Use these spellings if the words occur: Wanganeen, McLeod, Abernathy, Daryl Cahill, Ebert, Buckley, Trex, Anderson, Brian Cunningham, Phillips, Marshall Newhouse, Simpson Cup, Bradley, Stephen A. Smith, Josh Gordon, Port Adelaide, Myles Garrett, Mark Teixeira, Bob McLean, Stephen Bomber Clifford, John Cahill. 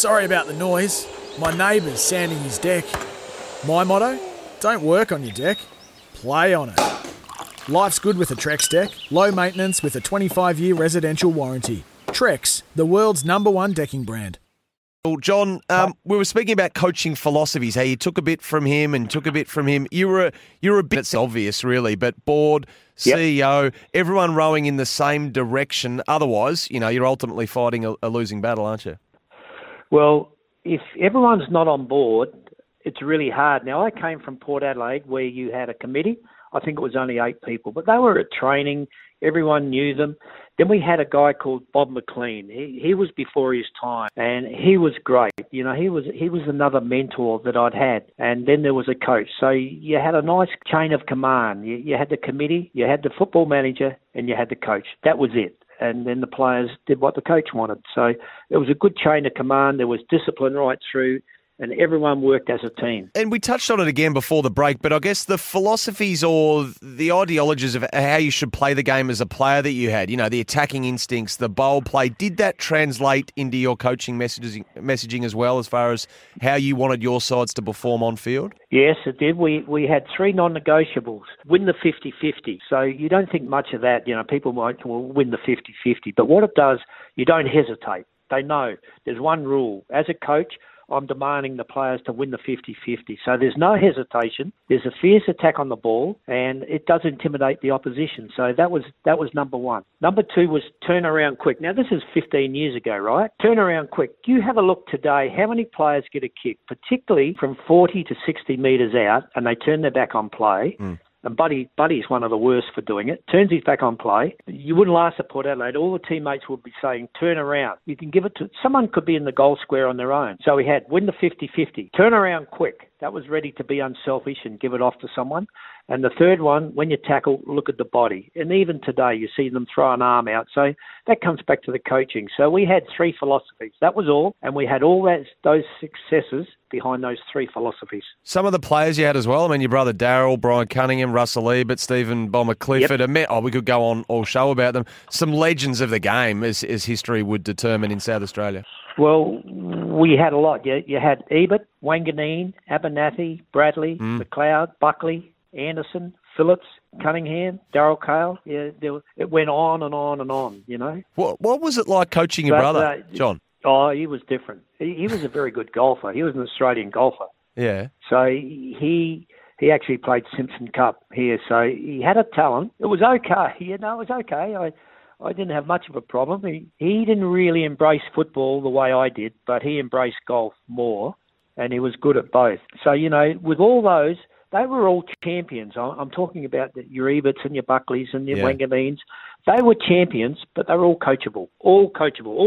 Sorry about the noise. My neighbour's sanding his deck. My motto? Don't work on your deck. Play on it. Life's good with a Trex deck. Low maintenance with a 25-year residential warranty. Trex, the world's #1 decking brand. Well, John, we were speaking about coaching philosophies, how you took a bit from him and took a bit from him. You were a bit, it's obvious really, but board, CEO, everyone rowing in the same direction. Otherwise, you know, you're ultimately fighting a losing battle, aren't you? Well, if everyone's not on board, it's really hard. Now, I came from Port Adelaide where you had a committee. I think it was only 8 people, but they were at training. Everyone knew them. Then we had a guy called Bob McLean. He was before his time, and he was great. You know, he was another mentor that I'd had. And then there was a coach. So you had a nice chain of command. You had the committee, you had the football manager, and you had the coach. That was it. And then the players did what the coach wanted. So it was a good chain of command. There was discipline right through. And everyone worked as a team. And we touched on it again before the break, but I guess the philosophies or the ideologies of how you should play the game as a player that you had, you know, the attacking instincts, the bold play, did that translate into your coaching messaging as well as far as how you wanted your sides to perform on field? Yes, it did. We had 3 non-negotiables. Win the 50-50. So you don't think much of that. You know, people might win the 50-50. But what it does, you don't hesitate. They know. There's one rule. As a coach, I'm demanding the players to win the 50-50. So there's no hesitation. There's a fierce attack on the ball, and it does intimidate the opposition. So that was #1. #2 was turn around quick. Now, this is 15 years ago, right? Turn around quick. You have a look today, how many players get a kick, particularly from 40 to 60 metres out, and they turn their back on play. Mm. And Buddy's one of the worst for doing it. Turns his back on play. You wouldn't last at Port Adelaide. All the teammates would be saying, turn around. You can give it to... Someone could be in the goal square on their own. So we had win the 50-50. Turn around quick. That was ready to be unselfish and give it off to someone. And the third one, when you tackle, look at the body. And even today, you see them throw an arm out. So that comes back to the coaching. So we had 3 philosophies. That was all. And we had all those successes behind those 3 philosophies. Some of the players you had as well. I mean, your brother Daryl, Brian Cunningham, Russell Ebert, Stephen Bomber Clifford. Yep. We could go on all show about them. Some legends of the game, as history would determine in South Australia. Well, we had a lot. You had Ebert, Wanganeen, Abernathy, Bradley, McLeod, Buckley, Anderson, Phillips, Cunningham, Daryl Cahill. Yeah, it went on and on and on, you know. What was it like coaching your brother, John? Oh, he was different. He was a very good golfer. He was an Australian golfer. Yeah. So he actually played Simpson Cup here. So he had a talent. It was okay. You know, it was okay. I didn't have much of a problem. He didn't really embrace football the way I did, but he embraced golf more, and he was good at both. So, you know, with all those... They were all champions. I'm talking about your Eberts and your Buckleys and your Wanganeens. They were champions, but they were all coachable. All coachable.